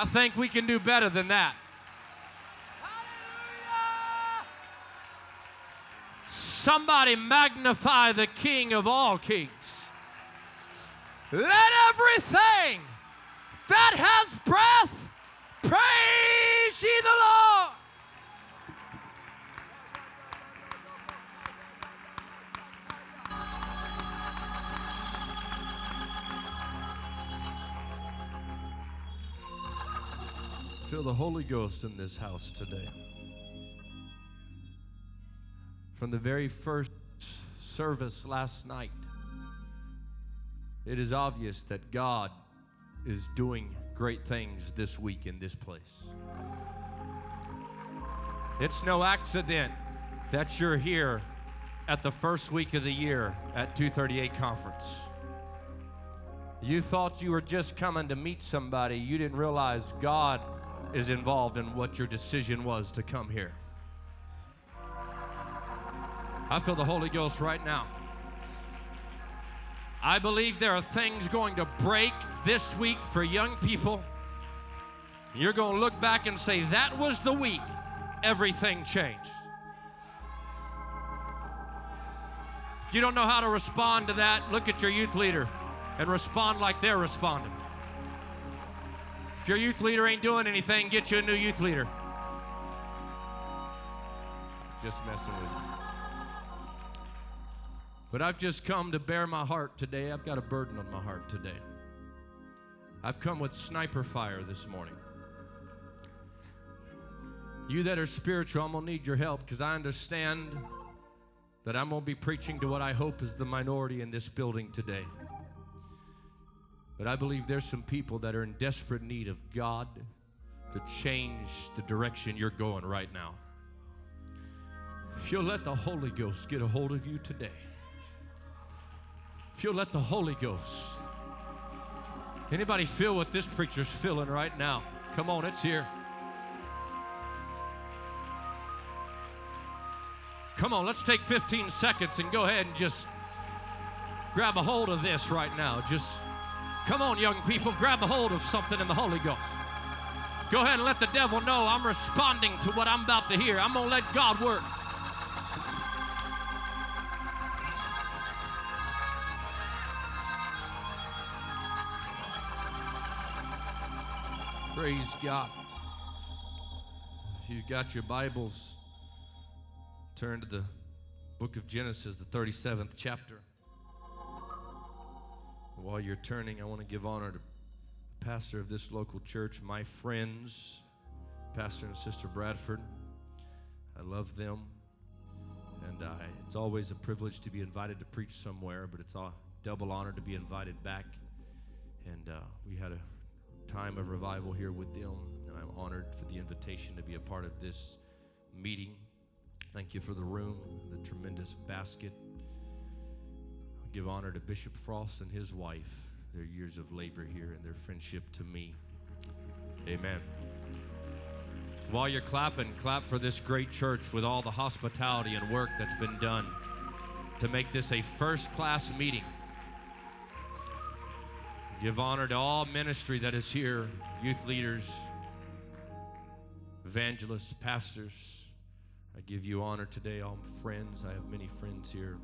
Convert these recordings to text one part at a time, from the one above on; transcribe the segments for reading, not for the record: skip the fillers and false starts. I think we can do better than that. Hallelujah! Somebody magnify the King of all kings. Let everything that has breath praise ye the Lord. Feel the Holy Ghost in this house today. From the very first service last night, it is obvious that God is doing great things this week in this place. It's no accident that you're here at the first week of the year at 238 Conference. You thought you were just coming to meet somebody. You didn't realize God is involved in what your decision was to come here. I feel the Holy Ghost right now. I believe there are things going to break this week for young people. You're going to look back and say, that was the week everything changed. If you don't know how to respond to that, look at your youth leader and respond like they're responding. If your youth leader ain't doing anything, get you a new youth leader. Just messing with you. But I've just come to bear my heart today. I've got a burden on my heart today. I've come with sniper fire this morning. You that are spiritual, I'm going to need your help, because I understand that I'm going to be preaching to what I hope is the minority in this building today. But I believe there's some people that are in desperate need of God to change the direction you're going right now. If you'll let the Holy Ghost get a hold of you today, if you'll let the Holy Ghost, anybody feel what this preacher's feeling right now? Come on, it's here. Come on, let's take 15 seconds and go ahead and just grab a hold of this right now. Just... come on, young people, grab a hold of something in the Holy Ghost. Go ahead and let the devil know I'm responding to what I'm about to hear. I'm going to let God work. Praise God. If you got your Bibles, turn to the book of Genesis, the 37th chapter. While you're turning, I want to give honor to the pastor of this local church, my friends, Pastor and Sister Bradford. I love them, and it's always a privilege to be invited to preach somewhere, but it's a double honor to be invited back. And we had a time of revival here with them, and I'm honored for the invitation to be a part of this meeting. Thank you for the room, the tremendous basket. Give honor to Bishop Frost and his wife, their years of labor here and their friendship to me. Amen. While you're clapping, clap for this great church with all the hospitality and work that's been done to make this a first-class meeting. Give honor to all ministry that is here, youth leaders, evangelists, pastors. I give you honor today, all my friends. I have many friends here.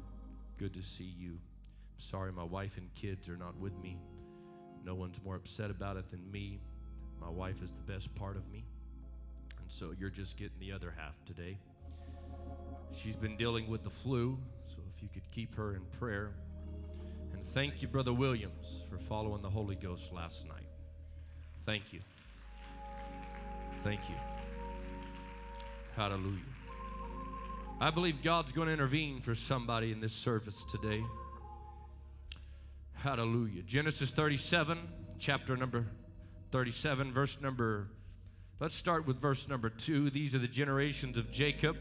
Good to see you. Sorry, my wife and kids are not with me. No one's more upset about it than me. My wife is the best part of me. And so you're just getting the other half today. She's been dealing with the flu, so if you could keep her in prayer. And thank you, Brother Williams, for following the Holy Ghost last night. Thank you. Thank you. Hallelujah. I believe God's going to intervene for somebody in this service today. Hallelujah. Genesis 37, chapter number 37, verse number, let's start with verse number 2. These are the generations of Jacob,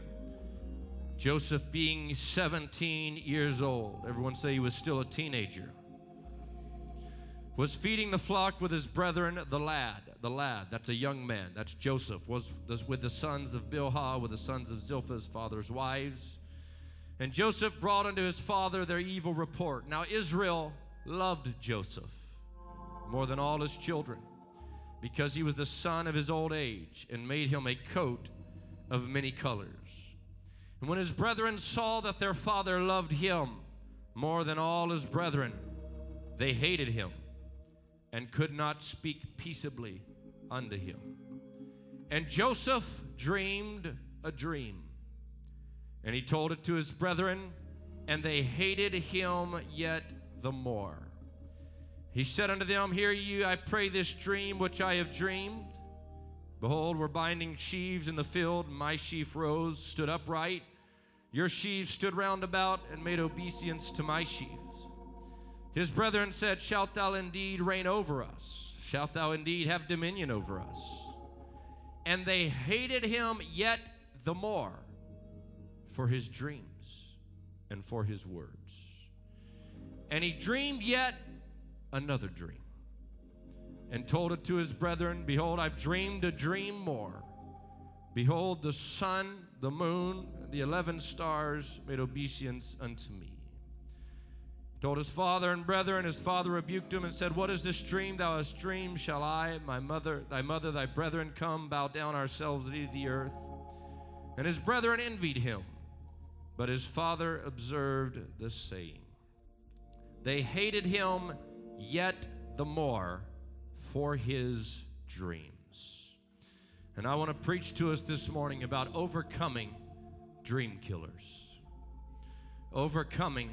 Joseph being 17 years old. Everyone say he was still a teenager. Was feeding the flock with his brethren, the lad, that's a young man, that's Joseph, was with the sons of Bilhah, with the sons of Zilpah, his father's wives. And Joseph brought unto his father their evil report. Now Israel loved Joseph more than all his children, because he was the son of his old age, and made him a coat of many colors. And when his brethren saw that their father loved him more than all his brethren, they hated him and could not speak peaceably unto him. And Joseph dreamed a dream, and he told it to his brethren, and they hated him yet the more. He said unto them, Hear you, I pray, this dream which I have dreamed. Behold, we're binding sheaves in the field. My sheaf rose, stood upright. Your sheaves stood round about, and made obeisance to my sheaves. His brethren said, Shalt thou indeed reign over us? Shalt thou indeed have dominion over us? And they hated him yet the more for his dreams and for his words. And he dreamed yet another dream, and told it to his brethren. Behold, I've dreamed a dream more. Behold, the sun, the moon, the 11 stars made obeisance unto me. He told his father and brethren. His father rebuked him and said, What is this dream thou hast dreamed? Shall I, my mother, thy brethren come, bow down ourselves to the earth? And his brethren envied him, but his father observed the saying. They hated him yet the more for his dreams. And I want to preach to us this morning about overcoming dream killers. Overcoming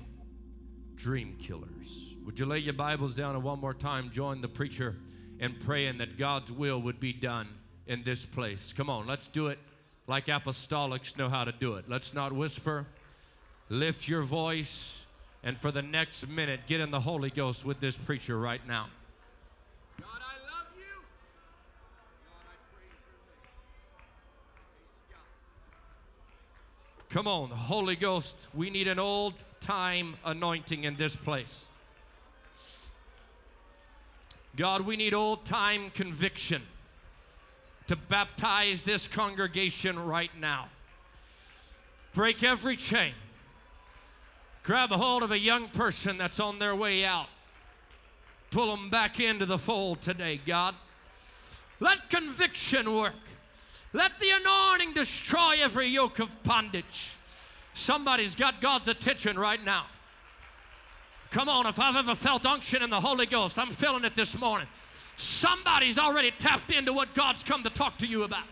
dream killers. Would you lay your Bibles down and one more time join the preacher in praying that God's will would be done in this place? Come on, let's do it like apostolics know how to do it. Let's not whisper. Lift your voice, and for the next minute, get in the Holy Ghost with this preacher right now. Come on, Holy Ghost, we need an old-time anointing in this place. God, we need old-time conviction to baptize this congregation right now. Break every chain. Grab a hold of a young person that's on their way out. Pull them back into the fold today, God. Let conviction work. Let the anointing destroy every yoke of bondage. Somebody's got God's attention right now. Come on, if I've ever felt unction in the Holy Ghost, I'm feeling it this morning. Somebody's already tapped into what God's come to talk to you about.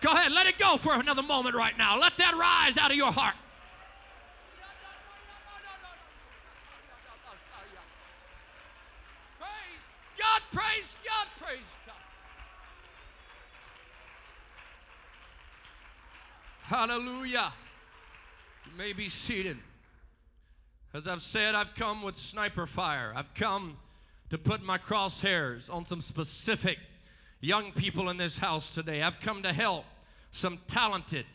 Go ahead, let it go for another moment right now. Let that rise out of your heart. Praise God, praise God, praise God. Hallelujah. You may be seated. As I've said, I've come with sniper fire. I've come to put my crosshairs on some specific young people in this house today. I've come to help some talented,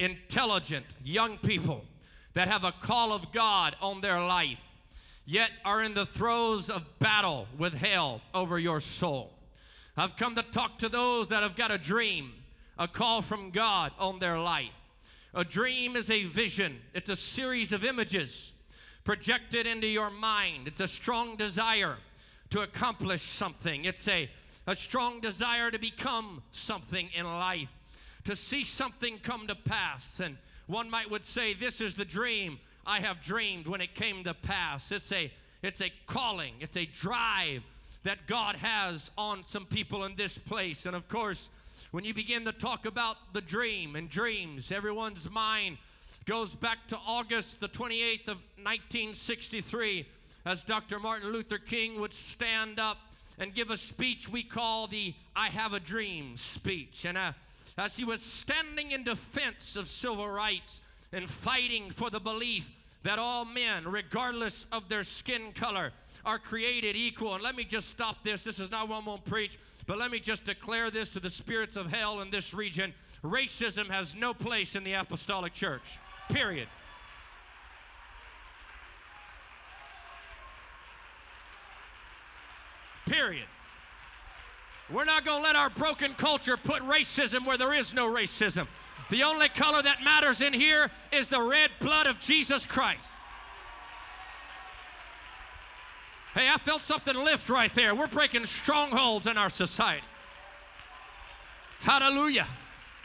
intelligent young people that have a call of God on their life, yet are in the throes of battle with hell over your soul. I've come to talk to those that have got a dream, a call from God on their life. A dream is a vision. It's a series of images projected into your mind. It's a strong desire to accomplish something. It's a strong desire to become something in life, to see something come to pass. And one might would say, this is the dream I have dreamed when it came to pass. It's a calling. It's a drive that God has on some people in this place. And of course, when you begin to talk about the dream and dreams, everyone's mind goes back to August the 28th of 1963, as Dr. Martin Luther King would stand up and give a speech we call the I Have a Dream speech. And as he was standing in defense of civil rights and fighting for the belief that all men, regardless of their skin color, are created equal. And let me just stop this. This is not what I'm going to preach, but let me just declare this to the spirits of hell in this region. Racism has no place in the apostolic church, period. Period. We're not going to let our broken culture put racism where there is no racism. The only color that matters in here is the red blood of Jesus Christ. Hey, I felt something lift right there. We're breaking strongholds in our society. Hallelujah.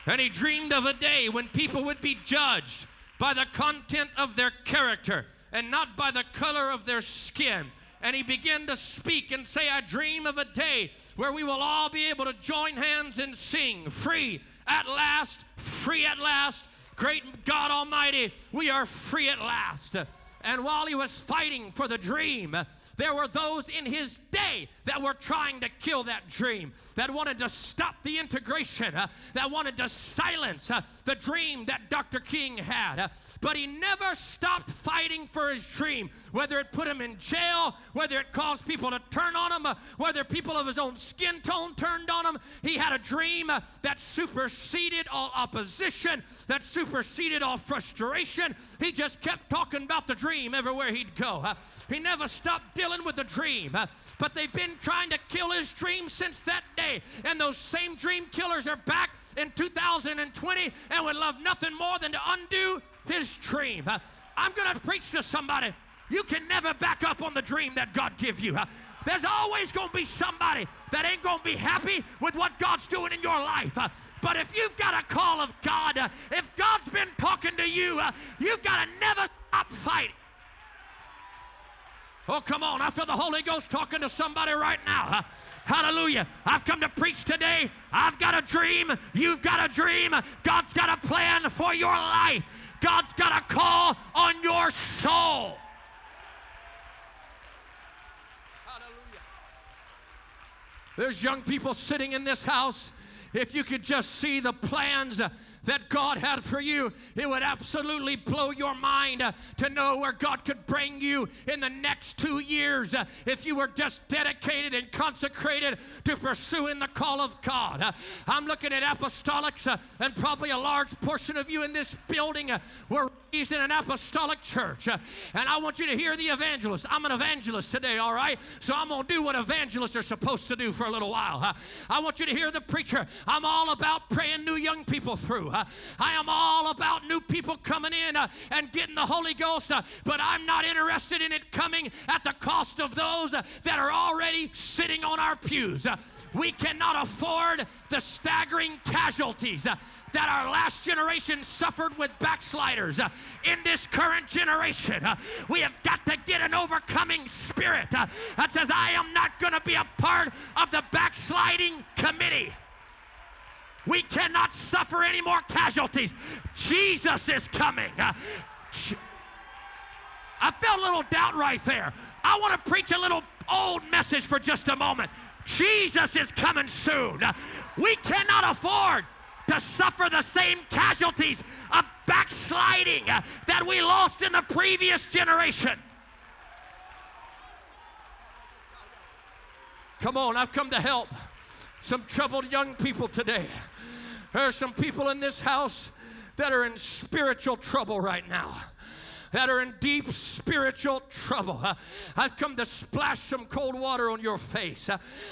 And he dreamed of a day when people would be judged by the content of their character and not by the color of their skin. And he began to speak and say, I dream of a day where we will all be able to join hands and sing, free at last, great God Almighty, we are free at last. And while he was fighting for the dream, there were those in his day that were trying to kill that dream, that wanted to stop the integration, that wanted to silence the dream that Dr. King had. But he never stopped fighting for his dream, whether it put him in jail, whether it caused people to turn on him, whether people of his own skin tone turned on him. He had a dream that superseded all opposition, that superseded all frustration. He just kept talking about the dream everywhere he'd go. He never stopped dealing with the dream, but they've been trying to kill his dream since that day, and those same dream killers are back in 2020 and would love nothing more than to undo his dream. I'm gonna preach to somebody. You can never back up on the dream that God give you. There's always gonna be somebody that ain't gonna be happy with what God's doing in your life. But if you've got a call of God, if God's been talking to you, you've gotta never stop fighting. Oh, come on. I feel the Holy Ghost talking to somebody right now. Hallelujah. I've come to preach today. I've got a dream. You've got a dream. God's got a plan for your life. God's got a call on your soul. Hallelujah. There's young people sitting in this house. If you could just see the plans that God had for you, it would absolutely blow your mind to know where God could bring you in the next 2 years if you were just dedicated and consecrated to pursuing the call of God. I'm looking at apostolics, and probably a large portion of you in this building were raised in an apostolic church. And I want you to hear the evangelist. I'm an evangelist today, all right? So I'm going to do what evangelists are supposed to do for a little while. I want you to hear the preacher. I'm all about praying new young people through. I am all about new people coming in and getting the Holy Ghost, but I'm not interested in it coming at the cost of those that are already sitting on our pews. We cannot afford the staggering casualties that our last generation suffered with backsliders in this current generation. We have got to get an overcoming spirit that says, I am not going to be a part of the backsliding committee. We cannot suffer any more casualties. Jesus is coming. I felt a little doubt right there. I want to preach a little old message for just a moment. Jesus is coming soon. We cannot afford to suffer the same casualties of backsliding that we lost in the previous generation. Come on, I've come to help some troubled young people today. There are some people in this house that are in spiritual trouble right now, that are in deep spiritual trouble. I've come to splash some cold water on your face.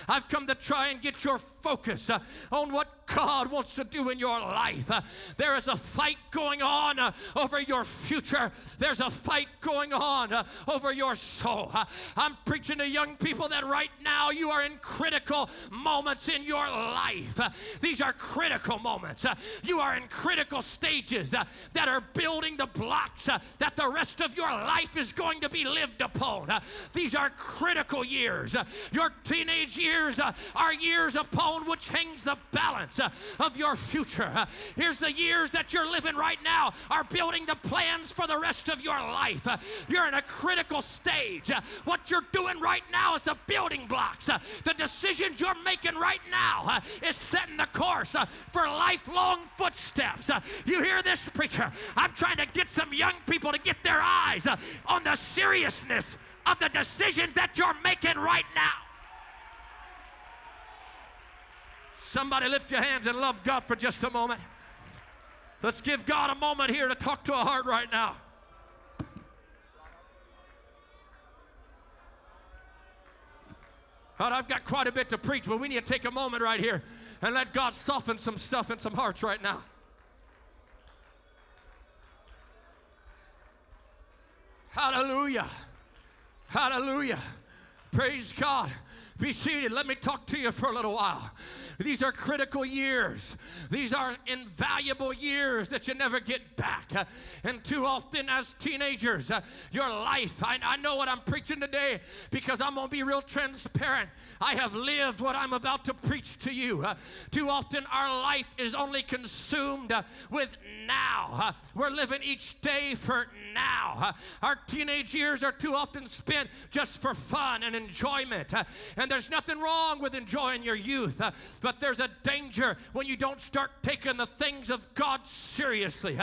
I've come to try and get your focus on what God wants to do in your life. There is a fight going on over your future. There's a fight going on over your soul. I'm preaching to young people that right now you are in critical moments in your life. These are critical moments. You are in critical stages that are building the blocks that the rest of your life is going to be lived upon. These are critical years. Your teenage years are years upon which hangs the balance of your future. Here's the years that you're living right now are building the plans for the rest of your life. You're in a critical stage. What you're doing right now is the building blocks. The decisions you're making right now is setting the course for lifelong footsteps. You hear this, preacher? I'm trying to get some young people to get their eyes on the seriousness of the decisions that you're making right now. Somebody lift your hands and love God for just a moment. Let's give God a moment here to talk to a heart right now. God, I've got quite a bit to preach, but we need to take a moment right here and let God soften some stuff in some hearts right now. Hallelujah. Hallelujah. Praise God. Be seated. Let me talk to you for a little while. These are critical years. These are invaluable years that you never get back. And too often as teenagers, your life, I know what I'm preaching today because I'm going to be real transparent. I have lived what I'm about to preach to you. Too often our life is only consumed with now. We're living each day for now. Our teenage years are too often spent just for fun and enjoyment. And there's nothing wrong with enjoying your youth. But there's a danger when you don't start taking the things of God seriously.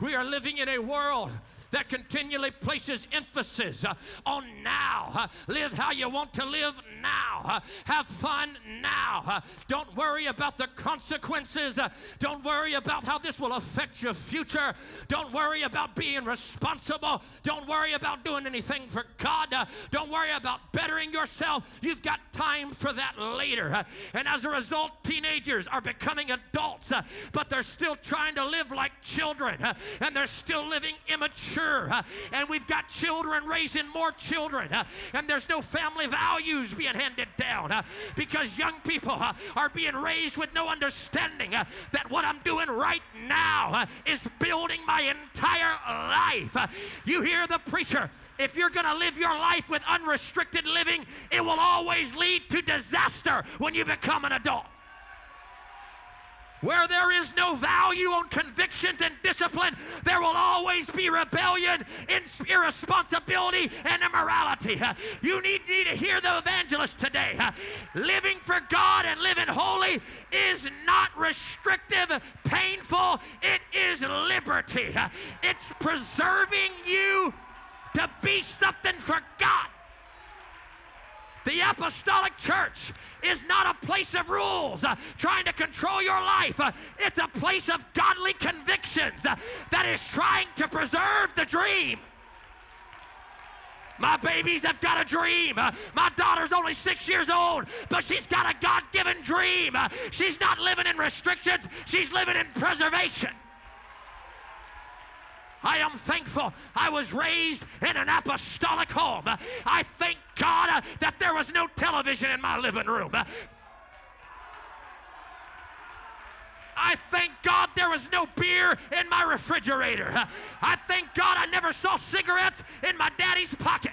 We are living in a world that continually places emphasis on now. Live how you want to live now. Have fun now. Don't worry about the consequences. Don't worry about how this will affect your future. Don't worry about being responsible. Don't worry about doing anything for God. Don't worry about bettering yourself. You've got time for that later. And as a result, teenagers are becoming adults, but they're still trying to live like children, and they're still living immature. And we've got children raising more children, and there's no family values being handed down because young people are being raised with no understanding that what I'm doing right now is building my entire life. You hear the preacher. If you're going to live your life with unrestricted living, it will always lead to disaster when you become an adult. Where there is no value on convictions and discipline, there will always be rebellion, irresponsibility, and immorality. You need to hear the evangelist today. Living for God and living holy is not restrictive, painful. It is liberty. It's preserving you to be something for God. The apostolic church is not a place of rules trying to control your life. It's a place of godly convictions that is trying to preserve the dream. My babies have got a dream. My daughter's only 6 years old, but she's got a God-given dream. She's not living in restrictions. She's living in preservation. I am thankful I was raised in an apostolic home. I thank God that there was no television in my living room. I thank God there was no beer in my refrigerator. I thank God I never saw cigarettes in my daddy's pocket.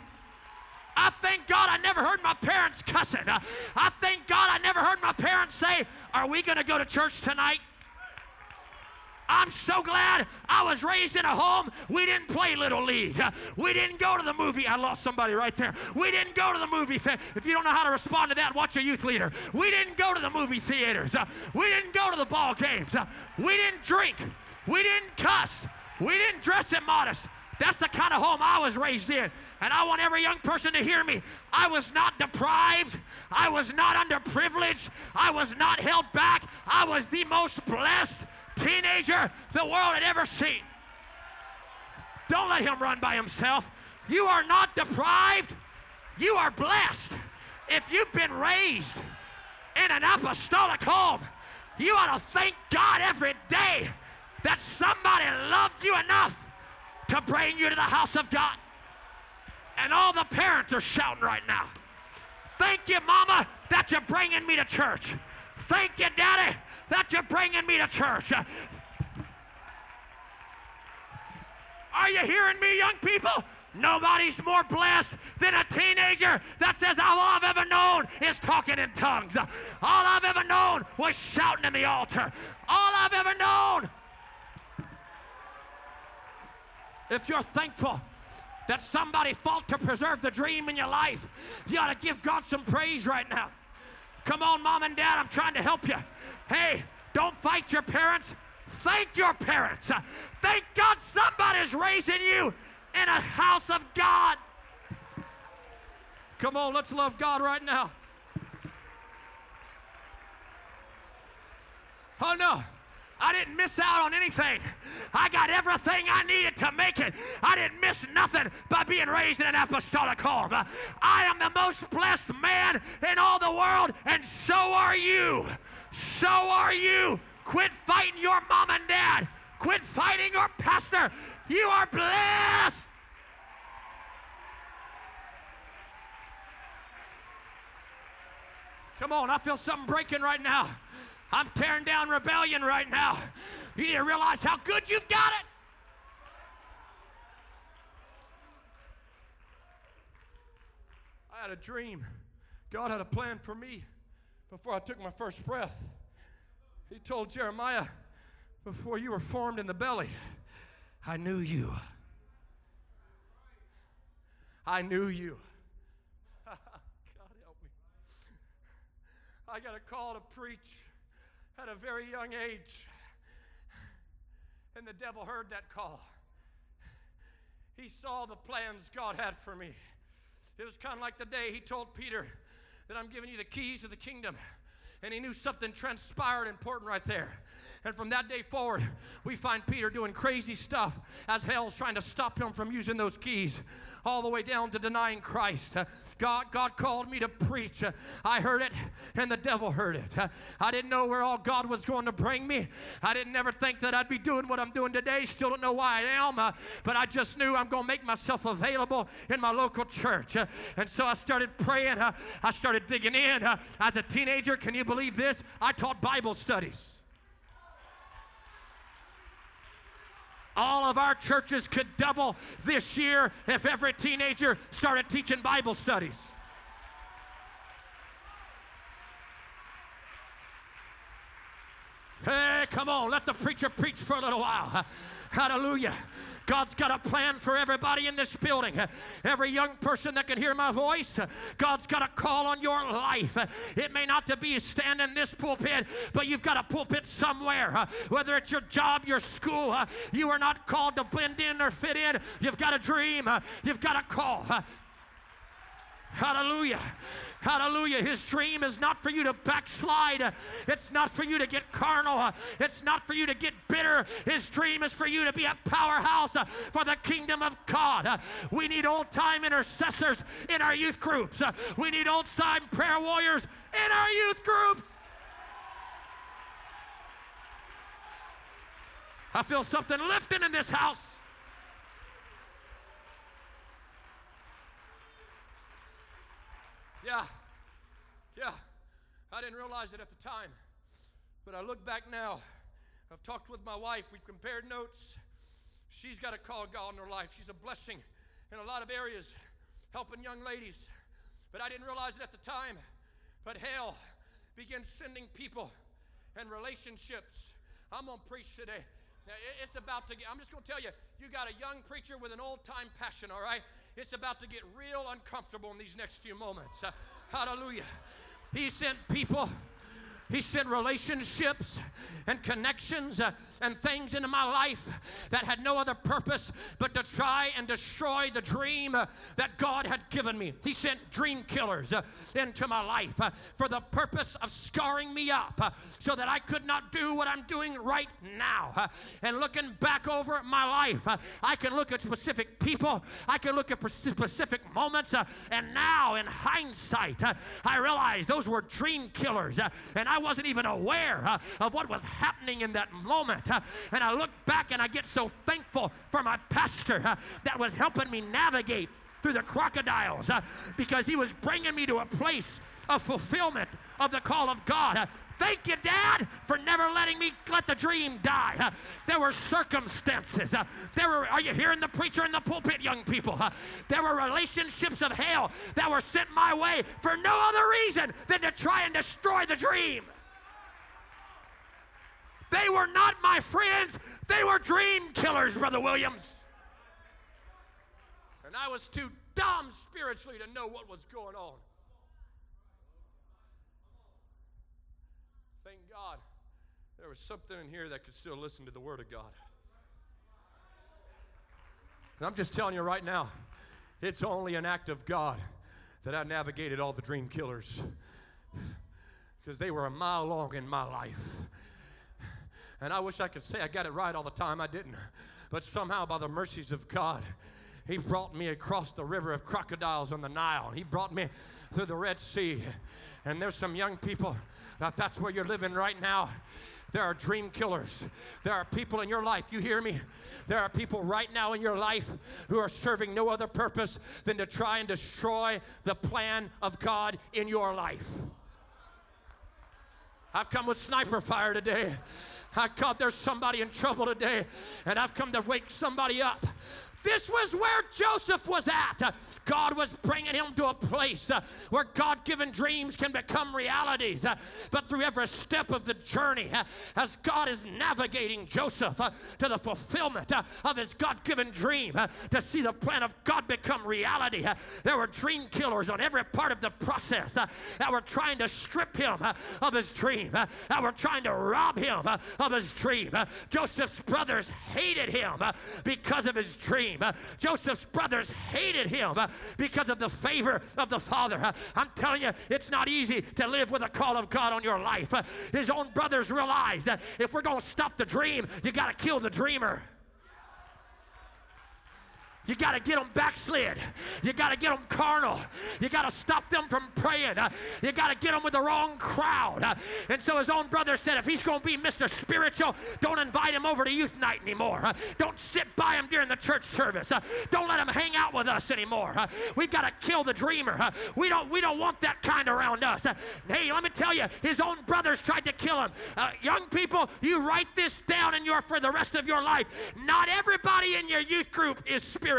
I thank God I never heard my parents cussing. I thank God I never heard my parents say, "Are we going to go to church tonight?" I'm so glad I was raised in a home. We didn't play Little League. We didn't go to the movie. I lost somebody right there. We didn't go to the movie theater. If you don't know how to respond to that, watch a youth leader. We didn't go to the movie theaters. We didn't go to the ball games. We didn't drink. We didn't cuss. We didn't dress immodest. That's the kind of home I was raised in. And I want every young person to hear me. I was not deprived. I was not underprivileged. I was not held back. I was the most blessed teenager the world had ever seen. Don't let him run by himself. You are not deprived. You are blessed. If you've been raised in an apostolic home, you ought to thank God every day that somebody loved you enough to bring you to the house of God. And all the parents are shouting right now. Thank you, Mama, that you're bringing me to church. Thank you, Daddy, that you're bringing me to church. Are you hearing me, young people? Nobody's more blessed than a teenager that says, all I've ever known is talking in tongues. All I've ever known was shouting in the altar. All I've ever known. If you're thankful that somebody fought to preserve the dream in your life, you ought to give God some praise right now. Come on, Mom and Dad, I'm trying to help you. Hey, don't fight your parents. Thank your parents. Thank God somebody's raising you in a house of God. Come on, let's love God right now. Oh, no. I didn't miss out on anything. I got everything I needed to make it. I didn't miss nothing by being raised in an apostolic home. I am the most blessed man in all the world, and so are you. So are you. Quit fighting your mom and dad. Quit fighting your pastor. You are blessed. Come on, I feel something breaking right now. I'm tearing down rebellion right now. You need to realize how good you've got it. I had a dream. God had a plan for me before I took my first breath. He told Jeremiah, before you were formed in the belly, I knew you. I knew you. God help me. I got a call to preach at a very young age. And the devil heard that call. He saw the plans God had for me. It was kind of like the day he told Peter that I'm giving you the keys of the kingdom. And he knew something transpired important right there. And from that day forward, we find Peter doing crazy stuff as hell's trying to stop him from using those keys, all the way down to denying Christ. God called me to preach. I heard it, and the devil heard it. I didn't know where all God was going to bring me. I didn't ever think that I'd be doing what I'm doing today. Still don't know why I am, but I just knew I'm going to make myself available in my local church. And so I started praying. I started digging in. As a teenager, can you believe this? I taught Bible studies. All of our churches could double this year if every teenager started teaching Bible studies. Hey, come on, let the preacher preach for a little while. Hallelujah. God's got a plan for everybody in this building. Every young person that can hear my voice, God's got a call on your life. It may not to be stand in this pulpit, but you've got a pulpit somewhere. Whether it's your job, your school, you are not called to blend in or fit in. You've got a dream. You've got a call. Hallelujah. Hallelujah. His dream is not for you to backslide. It's not for you to get carnal. It's not for you to get bitter. His dream is for you to be a powerhouse for the kingdom of God. We need old-time intercessors in our youth groups. We need old-time prayer warriors in our youth groups. I feel something lifting in this house. Yeah, I didn't realize it at the time, but I look back now. I've talked with my wife. We've compared notes. She's got a call God in her life. She's a blessing in a lot of areas, helping young ladies, but I didn't realize it at the time, but hell began sending people and relationships. I'm going to preach today. Now, it's about to get, I'm just going to tell you, you got a young preacher with an old-time passion, all right? It's about to get real uncomfortable in these next few moments. Hallelujah. He sent people. He sent relationships and connections and things into my life that had no other purpose but to try and destroy the dream that God had given me. He sent dream killers into my life for the purpose of scarring me up so that I could not do what I'm doing right now. And looking back over my life, I can look at specific people. I can look at specific moments. And now, in hindsight, I realize those were dream killers. And I wasn't even aware of what was happening in that moment. And I look back and I get so thankful for my pastor that was helping me navigate through the crocodiles because he was bringing me to a place of fulfillment of the call of God. Thank you, Dad, for never letting me let the dream die. There were circumstances. Are you hearing the preacher in the pulpit, young people? There were relationships of hell that were sent my way for no other reason than to try and destroy the dream. They were not my friends. They were dream killers, Brother Williams. And I was too dumb spiritually to know what was going on. Thank God there was something in here that could still listen to the Word of God. And I'm just telling you right now, it's only an act of God that I navigated all the dream killers, because they were a mile long in my life. And I wish I could say I got it right all the time. I didn't. But somehow, by the mercies of God, He brought me across the river of crocodiles on the Nile. He brought me through the Red Sea. And there's some young people, that's where you're living right now. There are dream killers. There are people in your life. You hear me? There are people right now in your life who are serving no other purpose than to try and destroy the plan of God in your life. I've come with sniper fire today. I caught there's somebody in trouble today, and I've come to wake somebody up. This was where Joseph was at. God was bringing him to a place where God-given dreams can become realities. But through every step of the journey, as God is navigating Joseph to the fulfillment of his God-given dream, to see the plan of God become reality, there were dream killers on every part of the process that were trying to strip him of his dream, that were trying to rob him of his dream. Joseph's brothers hated him because of his dream. Joseph's brothers hated him because of the favor of the father. I'm telling you, it's not easy to live with a call of God on your life. His own brothers realized that if we're going to stop the dream, you got to kill the dreamer. You got to get them backslid. You got to get them carnal. You got to stop them from praying. You got to get them with the wrong crowd. And so his own brother said, if he's going to be Mr. Spiritual, don't invite him over to youth night anymore. Don't sit by him during the church service. Don't let him hang out with us anymore. We've got to kill the dreamer. We don't want that kind around us. Hey, let me tell you, his own brothers tried to kill him. Young people, you write this down and for the rest of your life. Not everybody in your youth group is spiritual.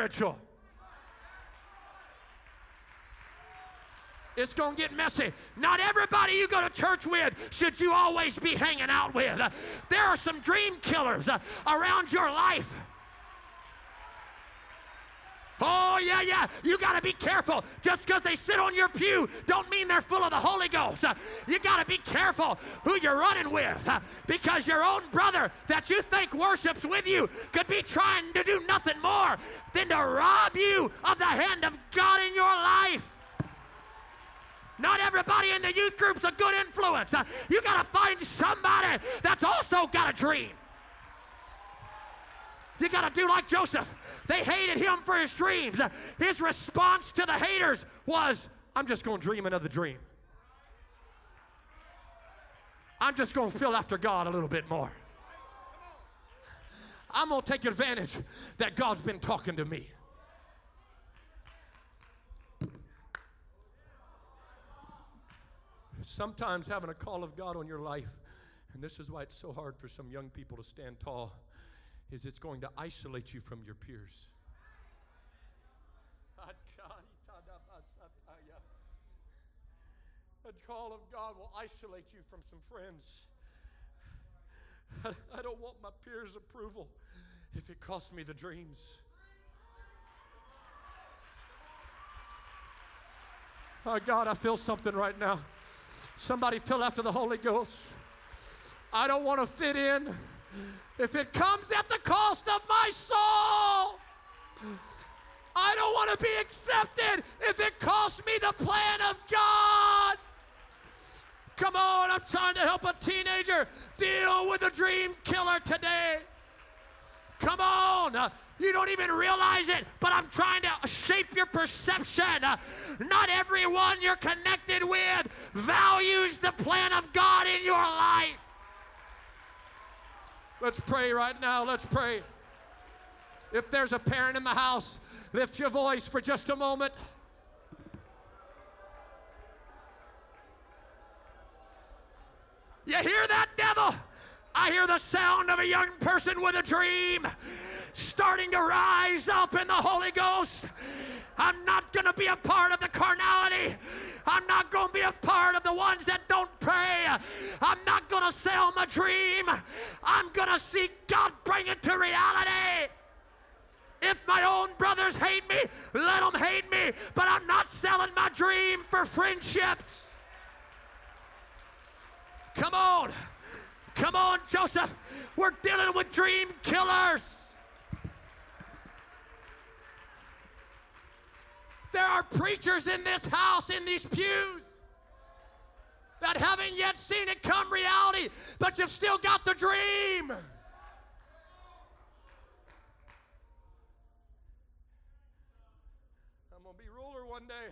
It's going to get messy. Not everybody you go to church with should you always be hanging out with. There are some dream killers around your life. Oh, yeah, yeah. You got to be careful. Just because they sit on your pew don't mean they're full of the Holy Ghost. You got to be careful who you're running with, because your own brother that you think worships with you could be trying to do nothing more than to rob you of the hand of God in your life. Not everybody in the youth group's a good influence. You got to find somebody that's also got a dream. You got to do like Joseph. They hated him for his dreams. His response to the haters was, I'm just going to dream another dream. I'm just going to feel after God a little bit more. I'm going to take advantage that God's been talking to me. Sometimes having a call of God on your life, and this is why it's so hard for some young people to stand tall, is it's going to isolate you from your peers. The call of God will isolate you from some friends. I don't want my peers' approval if it costs me the dreams. Oh God, I feel something right now. Somebody fill after the Holy Ghost. I don't want to fit in if it comes at the cost of my soul. I don't want to be accepted if it costs me the plan of God. Come on, I'm trying to help a teenager deal with a dream killer today. Come on. You don't even realize it, but I'm trying to shape your perception. Not everyone you're connected with values the plan of God in your life. Let's pray right now. Let's pray. If there's a parent in the house, lift your voice for just a moment. You hear that, devil? I hear the sound of a young person with a dream starting to rise up in the Holy Ghost. I'm not going to be a part of the carnality. I'm not going to be a part of the ones that don't pray. I'm not going to sell my dream. I'm going to see God bring it to reality. If my own brothers hate me, let them hate me, but I'm not selling my dream for friendships. Come on. Come on, Joseph. We're dealing with dream killers. There are preachers in this house, in these pews, that haven't yet seen it come reality, but you've still got the dream. I'm going to be ruler one day.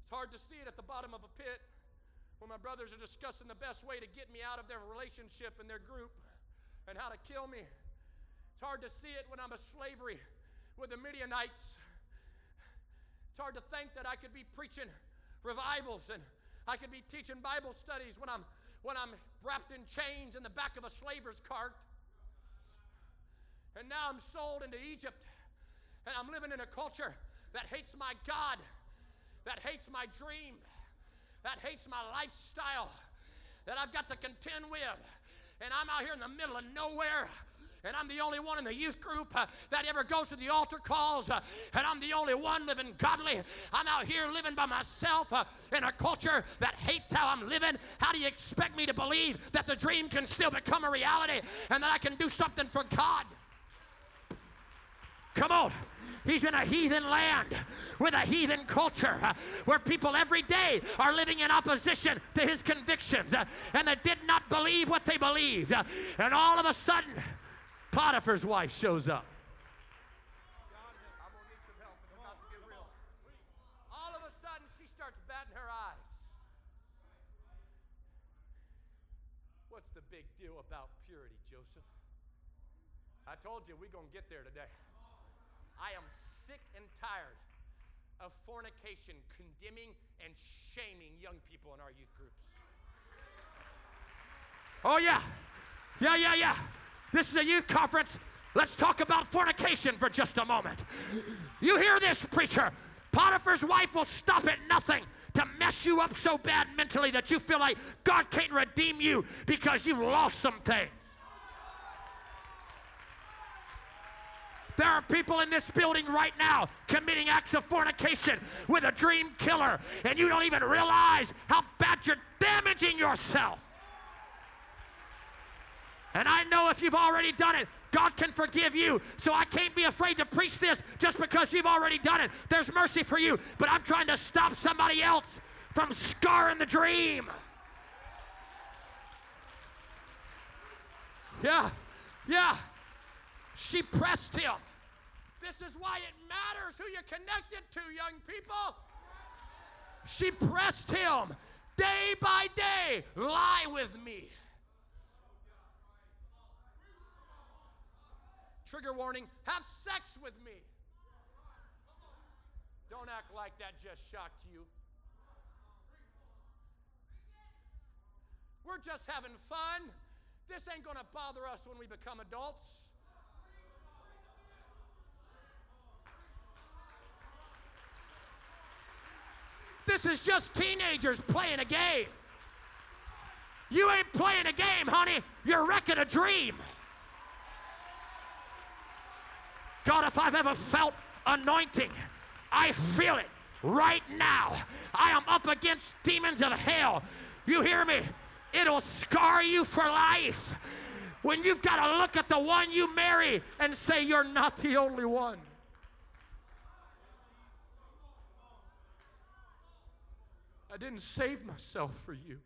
It's hard to see it at the bottom of a pit when my brothers are discussing the best way to get me out of their relationship and their group and how to kill me. It's hard to see it when I'm in slavery with the Midianites. It's hard to think that I could be preaching revivals and I could be teaching Bible studies when I'm when I'm wrapped in chains in the back of a slaver's cart. And now I'm sold into Egypt. And I'm living in a culture that hates my God, that hates my dream, that hates my lifestyle, that I've got to contend with. And I'm out here in the middle of nowhere. And I'm the only one in the youth group that ever goes to the altar calls. And I'm the only one living godly. I'm out here living by myself in a culture that hates how I'm living. How do you expect me to believe that the dream can still become a reality and that I can do something for God? Come on. He's in a heathen land with a heathen culture where people every day are living in opposition to his convictions. And they did not believe what they believed. And all of a sudden, Potiphar's wife shows up. I'm going to need some help. It's about to get real. All of a sudden, she starts batting her eyes. What's the big deal about purity, Joseph? I told you, we're going to get there today. I am sick and tired of fornication condemning and shaming young people in our youth groups. Oh, yeah. Yeah, yeah, yeah. This is a youth conference. Let's talk about fornication for just a moment. You hear this, preacher? Potiphar's wife will stop at nothing to mess you up so bad mentally that you feel like God can't redeem you because you've lost some things. There are people in this building right now committing acts of fornication with a dream killer, and you don't even realize how bad you're damaging yourself. And I know if you've already done it, God can forgive you. So I can't be afraid to preach this just because you've already done it. There's mercy for you, but I'm trying to stop somebody else from scarring the dream. Yeah, yeah. She pressed him. This is why it matters who you're connected to, young people. She pressed him day by day. Lie with me. Trigger warning, have sex with me. Don't act like that just shocked you. We're just having fun. This ain't going to bother us when we become adults. This is just teenagers playing a game. You ain't playing a game, honey. You're wrecking a dream. God, if I've ever felt anointing, I feel it right now. I am up against demons of hell. You hear me? It'll scar you for life when you've got to look at the one you marry and say you're not the only one. I didn't save myself for you.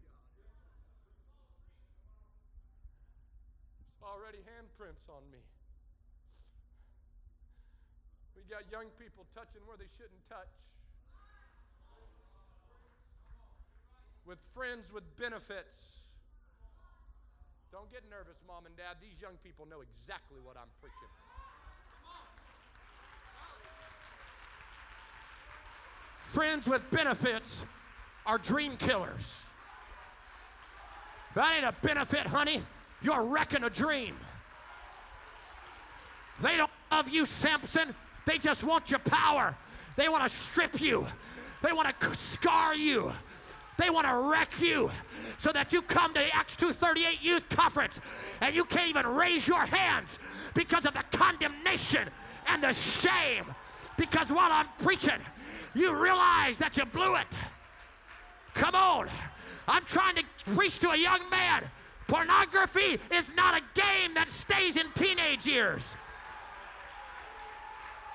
It's already handprints on me. We got young people touching where they shouldn't touch. With friends with benefits. Don't get nervous, Mom and Dad. These young people know exactly what I'm preaching. Friends with benefits are dream killers. That ain't a benefit, honey. You're wrecking a dream. They don't love you, Samson. They just want your power. They want to strip you. They want to scar you. They want to wreck you so that you come to the Acts 238 Youth Conference and you can't even raise your hands because of the condemnation and the shame. Because while I'm preaching, you realize that you blew it. Come on. I'm trying to preach to a young man. Pornography is not a game that stays in teenage years.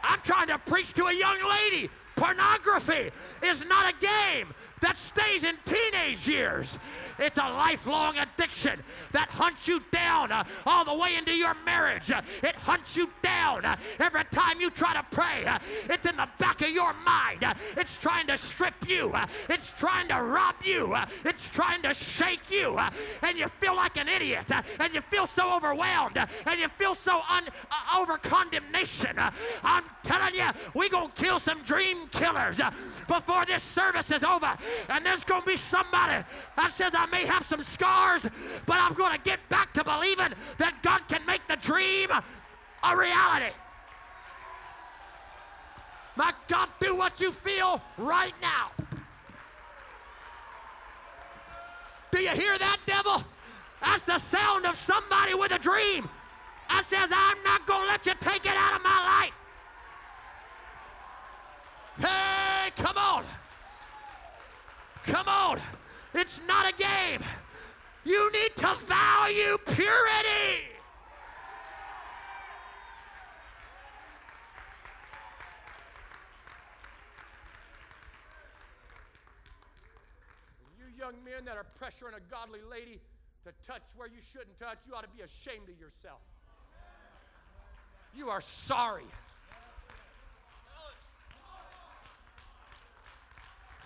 I'm trying to preach to a young lady. Pornography is not a game that stays in teenage years. It's a lifelong addiction that hunts you down all the way into your marriage. It hunts you down every time you try to pray. It's in the back of your mind. It's trying to strip you. It's trying to rob you. It's trying to shake you. And you feel like an idiot. And you feel so overwhelmed. And you feel so over condemnation. I'm telling you, we're going to kill some dream killers before this service is over. And there's going to be somebody that says, I may have some scars, but I'm going to get back to believing that God can make the dream a reality. My God, do what you feel right now. Do you hear that, devil? That's the sound of somebody with a dream that says, I'm not going to let you take it out of my life. Hey, come on. Come on. It's not a game. You need to value purity. You young men that are pressuring a godly lady to touch where you shouldn't touch, you ought to be ashamed of yourself. You are sorry.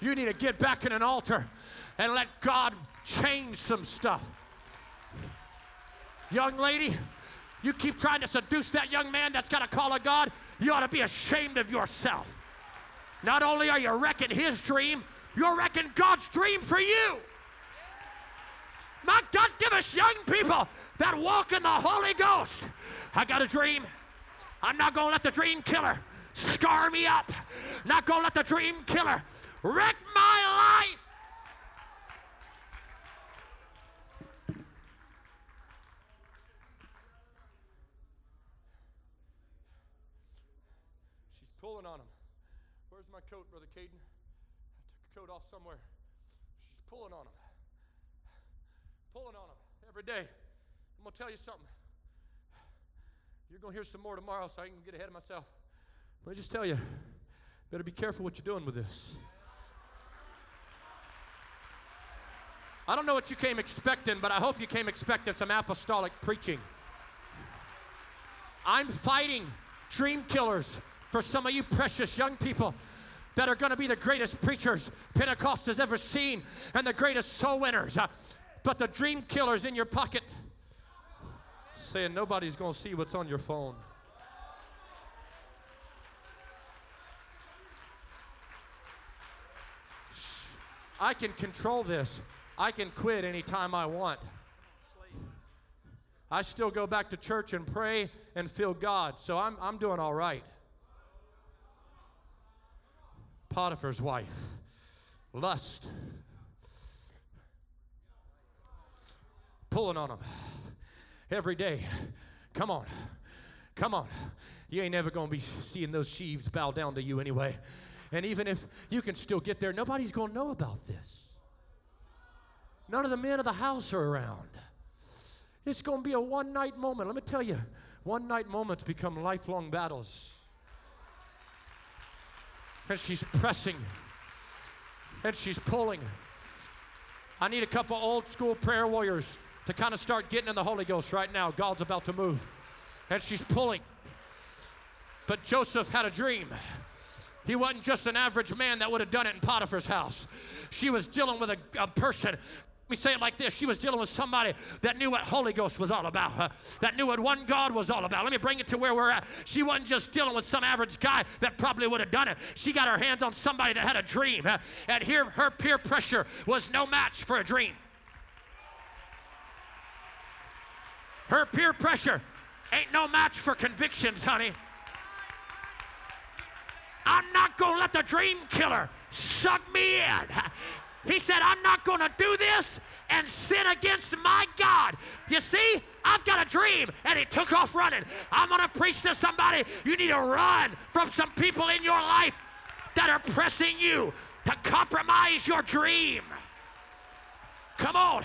You need to get back in an altar and let God change some stuff. Young lady, you keep trying to seduce that young man that's got a call of God, you ought to be ashamed of yourself. Not only are you wrecking his dream, you're wrecking God's dream for you. My God, give us young people that walk in the Holy Ghost. I got a dream. I'm not going to let the dream killer scar me up. Not going to let the dream killer wreck my life. She's pulling on him. Where's my coat, Brother Caden? I took a coat off somewhere. She's pulling on him. Pulling on him every day. I'm going to tell you something. You're going to hear some more tomorrow, so I can get ahead of myself. Let me just tell you, better be careful what you're doing with this. I don't know what you came expecting, but I hope you came expecting some apostolic preaching. I'm fighting dream killers for some of you precious young people that are going to be the greatest preachers Pentecost has ever seen and the greatest soul winners. But the dream killer's in your pocket saying nobody's going to see what's on your phone. I can control this. I can quit anytime I want. I still go back to church and pray and feel God, so I'm doing all right. Potiphar's wife. Lust. Pulling on him every day. Come on. Come on. You ain't never going to be seeing those sheaves bow down to you anyway. And even if you can still get there, nobody's going to know about this. None of the men of the house are around. It's going to be a one-night moment. Let me tell you, one-night moments become lifelong battles. And she's pressing. And she's pulling. I need a couple old-school prayer warriors to kind of start getting in the Holy Ghost right now. God's about to move. And she's pulling. But Joseph had a dream. He wasn't just an average man that would have done it in Potiphar's house. She was dealing with a person. We say it like this. She was dealing with somebody that knew what Holy Ghost was all about, that knew what one God was all about. Let me bring it to where we're at. She wasn't just dealing with some average guy that probably would have done it. She got her hands on somebody that had a dream, and here her peer pressure was no match for a dream. Her peer pressure ain't no match for convictions, honey. I'm not going to let the dream killer suck me in. He said, I'm not going to do this and sin against my God. You see, I've got a dream, and he took off running. I'm going to preach to somebody. You need to run from some people in your life that are pressing you to compromise your dream. Come on.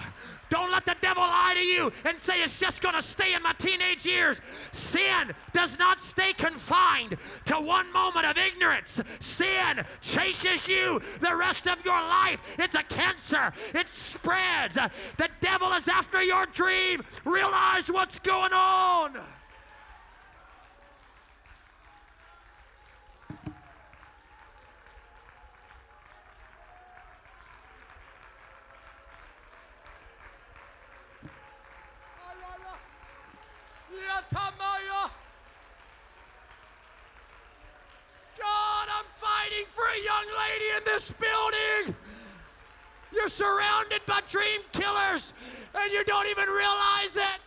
Don't let the devil lie to you and say it's just going to stay in my teenage years. Sin does not stay confined to one moment of ignorance. Sin chases you the rest of your life. It's a cancer. It spreads. The devil is after your dream. Realize what's going on. God, I'm fighting for a young lady in this building You're surrounded by dream killers, and you don't even realize it.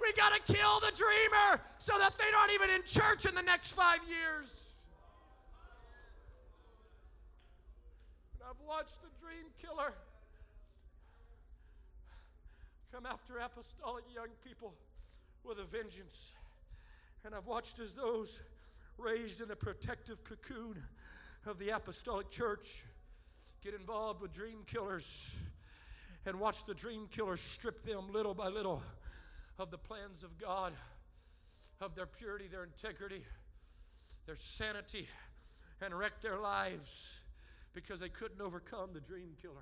We gotta kill the dreamer so that they're not even in church in the next 5 years. And I've watched the dream killer come after apostolic young people with a vengeance. And I've watched as those raised in the protective cocoon of the apostolic church get involved with dream killers and watch the dream killers strip them little by little of the plans of God, of their purity, their integrity, their sanity, and wreck their lives because they couldn't overcome the dream killer.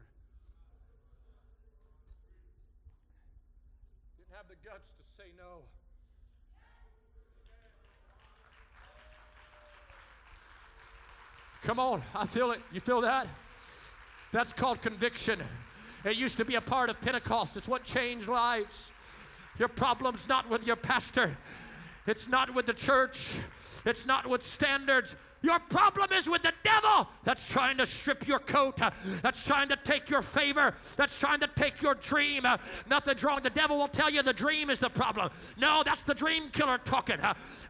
Didn't have the guts to say no. Come on, I feel it. You feel that? That's called conviction. It used to be a part of Pentecost. It's what changed lives. Your problem's not with your pastor. It's not with the church. It's not with standards. Your problem is with the devil that's trying to strip your coat, that's trying to take your favor, that's trying to take your dream. Nothing's wrong. The devil will tell you the dream is the problem. No, that's the dream killer talking.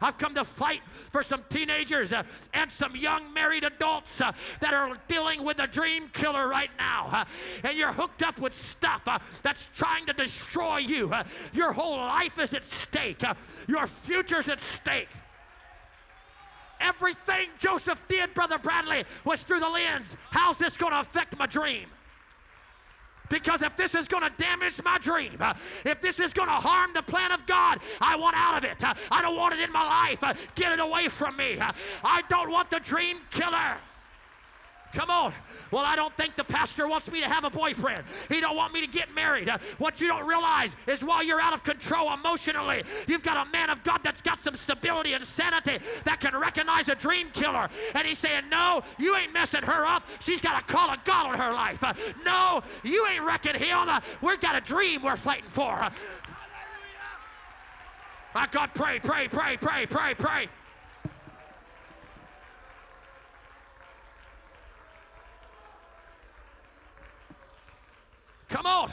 I've come to fight for some teenagers and some young married adults that are dealing with the dream killer right now. And you're hooked up with stuff that's trying to destroy you. Your whole life is at stake. Your future's at stake. Everything Joseph did, Brother Bradley, was through the lens. How's this going to affect my dream? Because if this is going to damage my dream, if this is going to harm the plan of God, I want out of it. I don't want it in my life. Get it away from me. I don't want the dream killer. Come on. Well, I don't think the pastor wants me to have a boyfriend. He don't want me to get married. What you don't realize is while you're out of control emotionally, you've got a man of God that's got some stability and sanity that can recognize a dream killer. And he's saying, no, you ain't messing her up. She's got a call of God on her life. No, you ain't wrecking him. We've got a dream we're fighting for. Hallelujah. My God, pray, pray, pray, pray, pray, pray. Come on.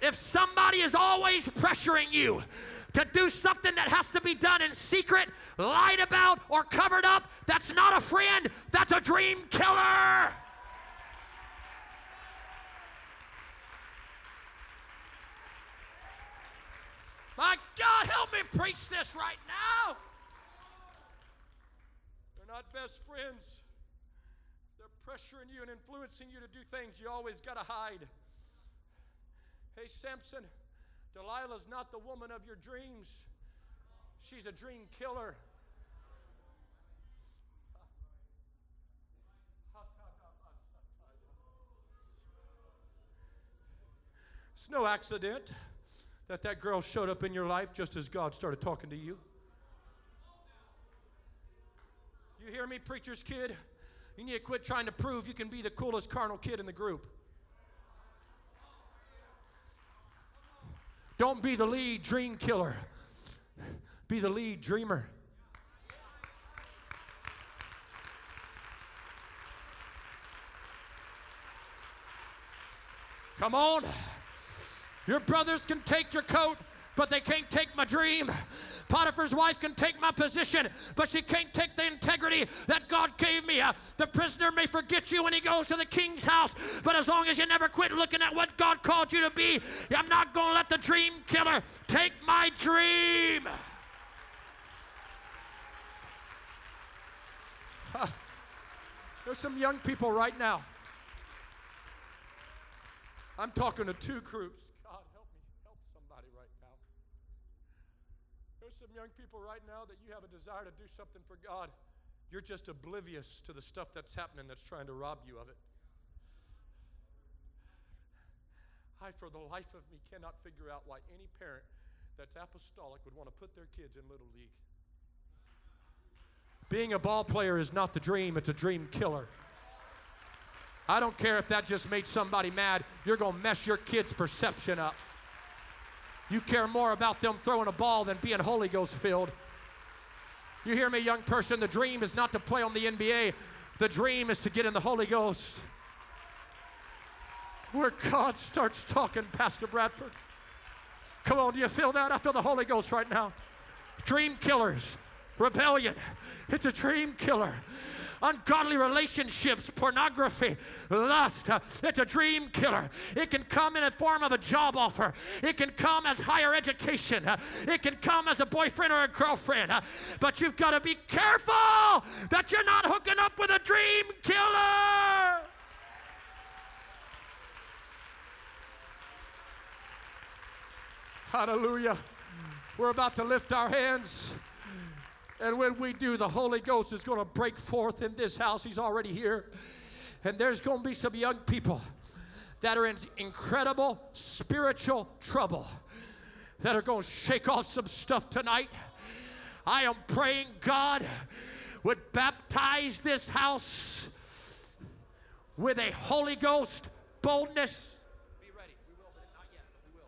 If somebody is always pressuring you to do something that has to be done in secret, lied about, or covered up, that's not a friend, that's a dream killer. My God, help me preach this right now. They're not best friends. Pressuring you and influencing you to do things you always got to hide. Hey, Samson, Delilah's not the woman of your dreams. She's a dream killer. It's no accident that that girl showed up in your life just as God started talking to you. You hear me, preacher's kid? You need to quit trying to prove you can be the coolest carnal kid in the group. Don't be the lead dream killer. Be the lead dreamer. Come on. Your brothers can take your coat, but they can't take my dream. Potiphar's wife can take my position, but she can't take the integrity that God gave me. The prisoner may forget you when he goes to the king's house, but as long as you never quit looking at what God called you to be, I'm not going to let the dream killer take my dream. There's some young people right now. I'm talking to two groups. Some young people right now that you have a desire to do something for God, you're just oblivious to the stuff that's happening that's trying to rob you of it. I, for the life of me, cannot figure out why any parent that's apostolic would want to put their kids in Little League. Being a ball player is not the dream, it's a dream killer. I don't care if that just made somebody mad, you're going to mess your kid's perception up. You care more about them throwing a ball than being Holy Ghost filled. You hear me, young person? The dream is not to play on the NBA. The dream is to get in the Holy Ghost, where God starts talking, Pastor Bradford. Come on, do you feel that? I feel the Holy Ghost right now. Dream killers, rebellion. It's a dream killer. Ungodly relationships, pornography, lust. It's a dream killer. It can come in a form of a job offer. It can come as higher education. It can come as a boyfriend or a girlfriend. But you've got to be careful that you're not hooking up with a dream killer. Hallelujah. We're about to lift our hands. And when we do, the Holy Ghost is going to break forth in this house. He's already here. And there's going to be some young people that are in incredible spiritual trouble that are going to shake off some stuff tonight. I am praying God would baptize this house with a Holy Ghost boldness. Be ready. We will, but not yet. We will.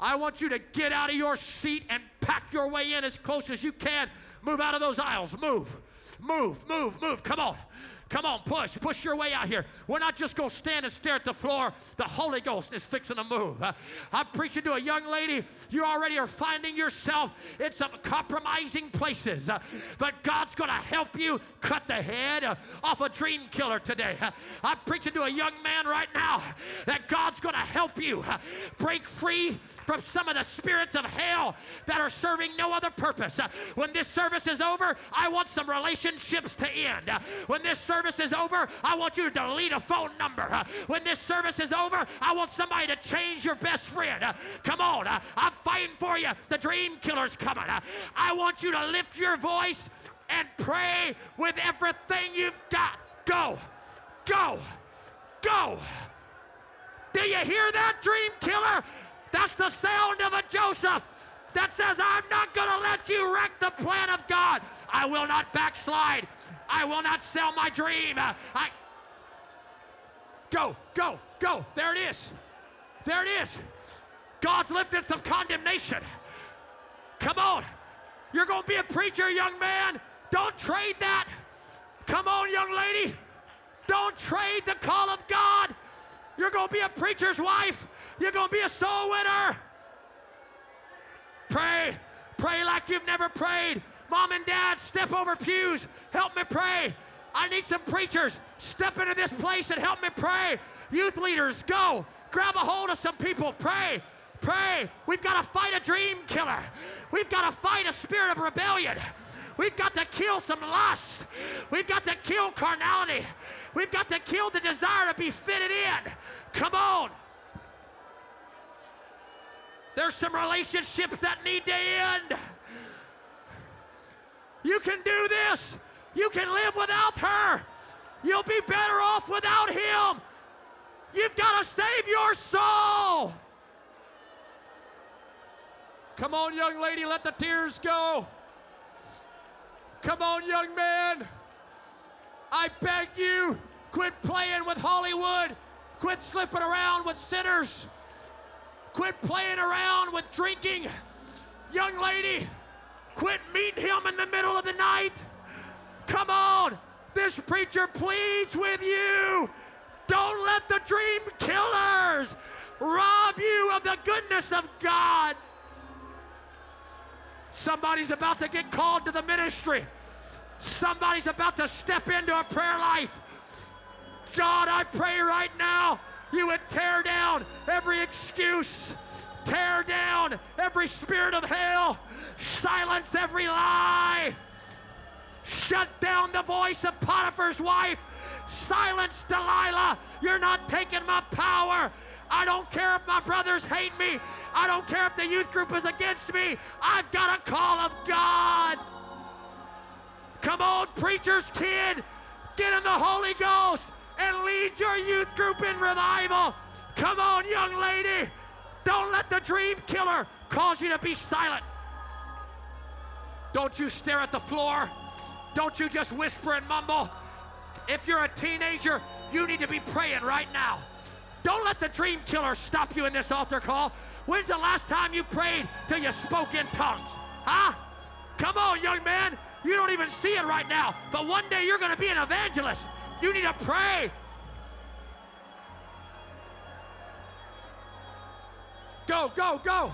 I want you to get out of your seat and pack your way in as close as you can. Move out of those aisles. Move. Move, move, move. Come on. Come on, push. Push your way out here. We're not just going to stand and stare at the floor. The Holy Ghost is fixing to move. I'm preaching to a young lady. You already are finding yourself in some compromising places. But God's going to help you cut the head off a dream killer today. I'm preaching to a young man right now that God's going to help you break free from some of the spirits of hell that are serving no other purpose. When this service is over, I want some relationships to end. When this service is over, I want you to delete a phone number. When this service is over, I want somebody to change your best friend. Come on, I'm fighting for you. The dream killer's coming. I want you to lift your voice and pray with everything you've got. Go, go, go. Do you hear that, dream killer? That's the sound of a Joseph that says, I'm not going to let you wreck the plan of God. I will not backslide. I will not sell my dream. Go, go, go. There it is. There it is. God's lifted some condemnation. Come on. You're going to be a preacher, young man. Don't trade that. Come on, young lady. Don't trade the call of God. You're going to be a preacher's wife. You're going to be a soul winner. Pray. Pray like you've never prayed. Mom and Dad, step over pews. Help me pray. I need some preachers. Step into this place and help me pray. Youth leaders, go. Grab a hold of some people. Pray. Pray. We've got to fight a dream killer. We've got to fight a spirit of rebellion. We've got to kill some lust. We've got to kill carnality. We've got to kill the desire to be fitted in. Come on. There's some relationships that need to end. You can do this. You can live without her. You'll be better off without him. You've got to save your soul. Come on, young lady, let the tears go. Come on, young man. I beg you, quit playing with Hollywood. Quit slipping around with sinners. Quit playing around with drinking. Young lady, quit meeting him in the middle of the night. Come on. This preacher pleads with you. Don't let the dream killers rob you of the goodness of God. Somebody's about to get called to the ministry. Somebody's about to step into a prayer life. God, I pray right now, you would tear down every excuse, tear down every spirit of hell, silence every lie, shut down the voice of Potiphar's wife, silence Delilah. You're not taking my power. I don't care if my brothers hate me. I don't care if the youth group is against me. I've got a call of God. Come on, preacher's kid, get in the Holy Ghost and lead your youth group in revival. Come on, young lady. Don't let the dream killer cause you to be silent. Don't you stare at the floor. Don't you just whisper and mumble. If you're a teenager, you need to be praying right now. Don't let the dream killer stop you in this altar call. When's the last time you prayed till you spoke in tongues? Huh? Come on, young man. You don't even see it right now, but one day you're going to be an evangelist. You need to pray. Go, go, go.